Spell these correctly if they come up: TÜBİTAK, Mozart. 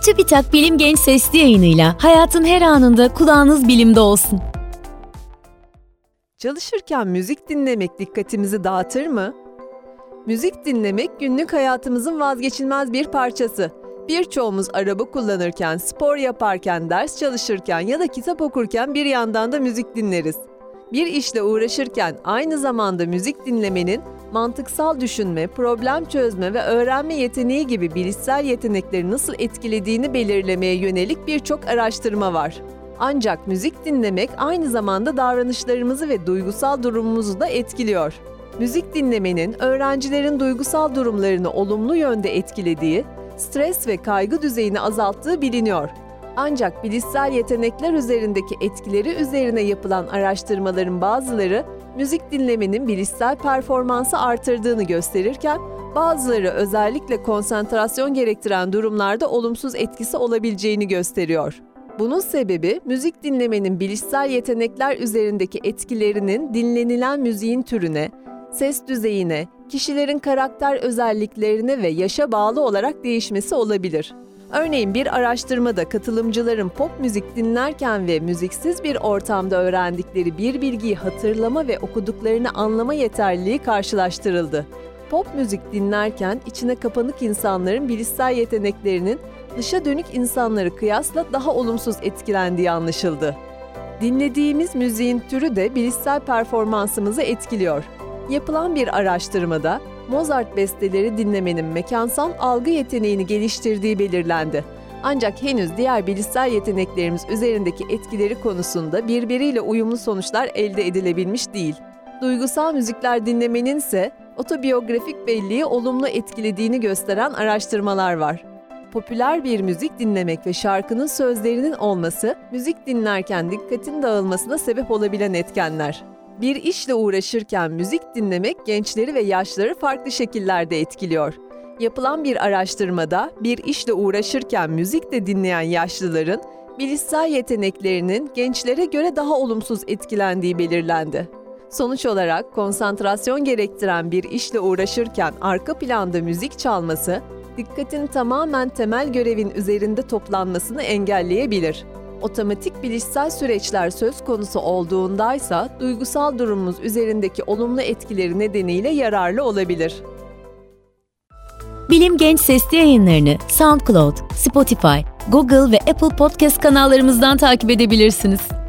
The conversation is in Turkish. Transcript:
TÜBİTAK Bilim Genç Sesli yayınıyla hayatın her anında kulağınız bilimde olsun. Çalışırken müzik dinlemek dikkatimizi dağıtır mı? Müzik dinlemek günlük hayatımızın vazgeçilmez bir parçası. Birçoğumuz araba kullanırken, spor yaparken, ders çalışırken ya da kitap okurken bir yandan da müzik dinleriz. Bir işle uğraşırken aynı zamanda müzik dinlemenin mantıksal düşünme, problem çözme ve öğrenme yeteneği gibi bilişsel yetenekleri nasıl etkilediğini belirlemeye yönelik birçok araştırma var. Ancak müzik dinlemek aynı zamanda davranışlarımızı ve duygusal durumumuzu da etkiliyor. Müzik dinlemenin öğrencilerin duygusal durumlarını olumlu yönde etkilediği, stres ve kaygı düzeyini azalttığı biliniyor. Ancak bilişsel yetenekler üzerindeki etkileri üzerine yapılan araştırmaların bazıları, müzik dinlemenin bilişsel performansı artırdığını gösterirken, bazıları özellikle konsantrasyon gerektiren durumlarda olumsuz etkisi olabileceğini gösteriyor. Bunun sebebi, müzik dinlemenin bilişsel yetenekler üzerindeki etkilerinin dinlenilen müziğin türüne, ses düzeyine, kişilerin karakter özelliklerine ve yaşa bağlı olarak değişmesi olabilir. Örneğin bir araştırmada katılımcıların pop müzik dinlerken ve müziksiz bir ortamda öğrendikleri bir bilgiyi hatırlama ve okuduklarını anlama yeterliliği karşılaştırıldı. Pop müzik dinlerken içine kapanık insanların bilişsel yeteneklerinin dışa dönük insanları kıyasla daha olumsuz etkilendiği anlaşıldı. Dinlediğimiz müziğin türü de bilişsel performansımızı etkiliyor. Yapılan bir araştırmada Mozart besteleri dinlemenin mekansal algı yeteneğini geliştirdiği belirlendi. Ancak henüz diğer bilişsel yeteneklerimiz üzerindeki etkileri konusunda birbiriyle uyumlu sonuçlar elde edilebilmiş değil. Duygusal müzikler dinlemenin ise otobiyografik belleği olumlu etkilediğini gösteren araştırmalar var. Popüler bir müzik dinlemek ve şarkının sözlerinin olması, müzik dinlerken dikkatin dağılmasına sebep olabilen etkenler. Bir işle uğraşırken müzik dinlemek gençleri ve yaşları farklı şekillerde etkiliyor. Yapılan bir araştırmada bir işle uğraşırken müzik de dinleyen yaşlıların bilişsel yeteneklerinin gençlere göre daha olumsuz etkilendiği belirlendi. Sonuç olarak konsantrasyon gerektiren bir işle uğraşırken arka planda müzik çalması, dikkatin tamamen temel görevin üzerinde toplanmasını engelleyebilir. Otomatik bilişsel süreçler söz konusu olduğundaysa duygusal durumumuz üzerindeki olumlu etkileri nedeniyle yararlı olabilir. Bilim Genç Sesli yayınlarını SoundCloud, Spotify, Google ve Apple Podcast kanallarımızdan takip edebilirsiniz.